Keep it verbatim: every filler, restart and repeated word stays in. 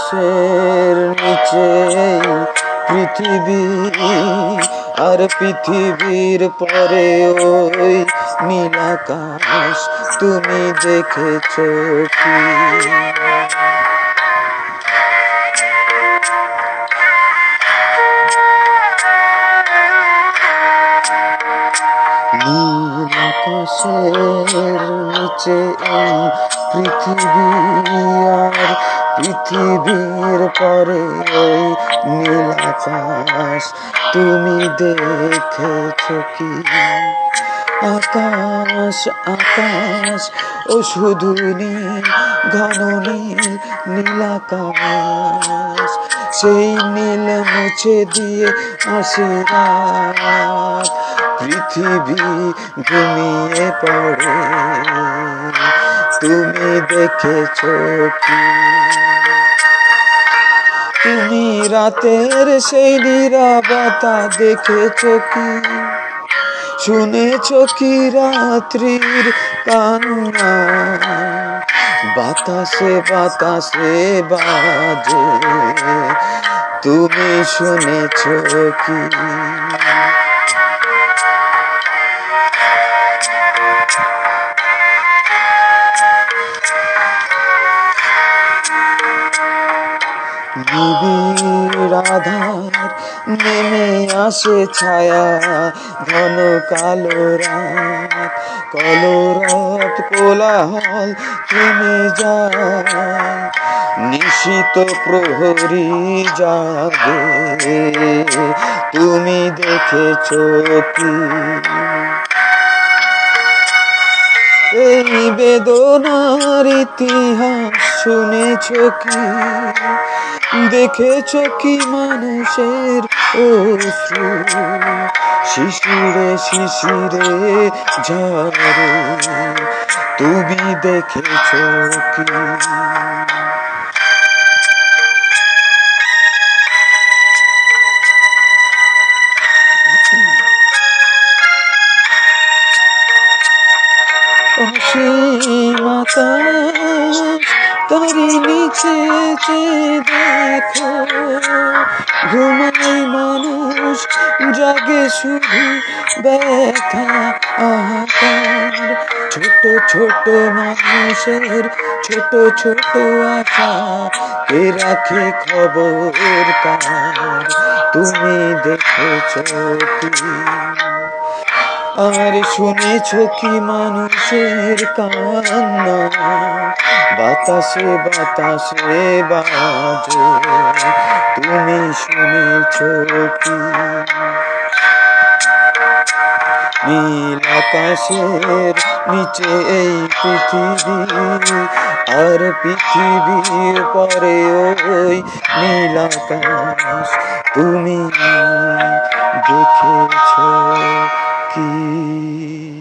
আকাশের নিচে পৃথিবী, আর পৃথিবীর পরে ওই নীল আকাশ তুমি দেখেছো কি? নীল আকাশের নিচে পৃথিবী, আর পৃথিবীর পরে ওই নীল আকাশ তুমি দেখেছো কি? আকাশ আকাশ ও শুধু নীল, ঘন নীল নীল আকাশ, সেই নীল মুছে দিয়ে আসে রাত, পৃথিবী ঘুমিয়ে পড়ে, তুমি দেখেছো কি? তুমি রাতের সেই নীরবতা দেখেছো কি? শুনেছো কি রাত্রির কান্না? বাতাসে বাতাসে বাজে, তুমি শুনেছো কি? নিবিড় আধার নেমে আসে ছায়া, ঘন কালো রাত, কলরব কোলাহল থেমে যায়, নিশিত প্রহরী জাগে, তুমি দেখেছো কি? এই বেদনার ইতিহাস শুনেছো কি? দেখেছো কি মানুষের অশ্রু শিশিরে শিশিরে ঝরে, তুমি দেখেছো কি? তারি নিচে দেখো ঘুমাই মানুষ, জাগে শুধু ব্যথা আকার, ছোট ছোট মানুষের ছোট ছোট আশা, এ রাখে খবর কার, তুমি দেখেছো কি? আর শুনেছো কি মানুষের কান্না? বাতাসে বাতাসে বাজে, তুমি শুনেছো কি? নীল আকাশের নিচে এই পৃথিবী, আর পৃথিবীর পরে ওই নীল আকাশ তুমি দেখেছো কি?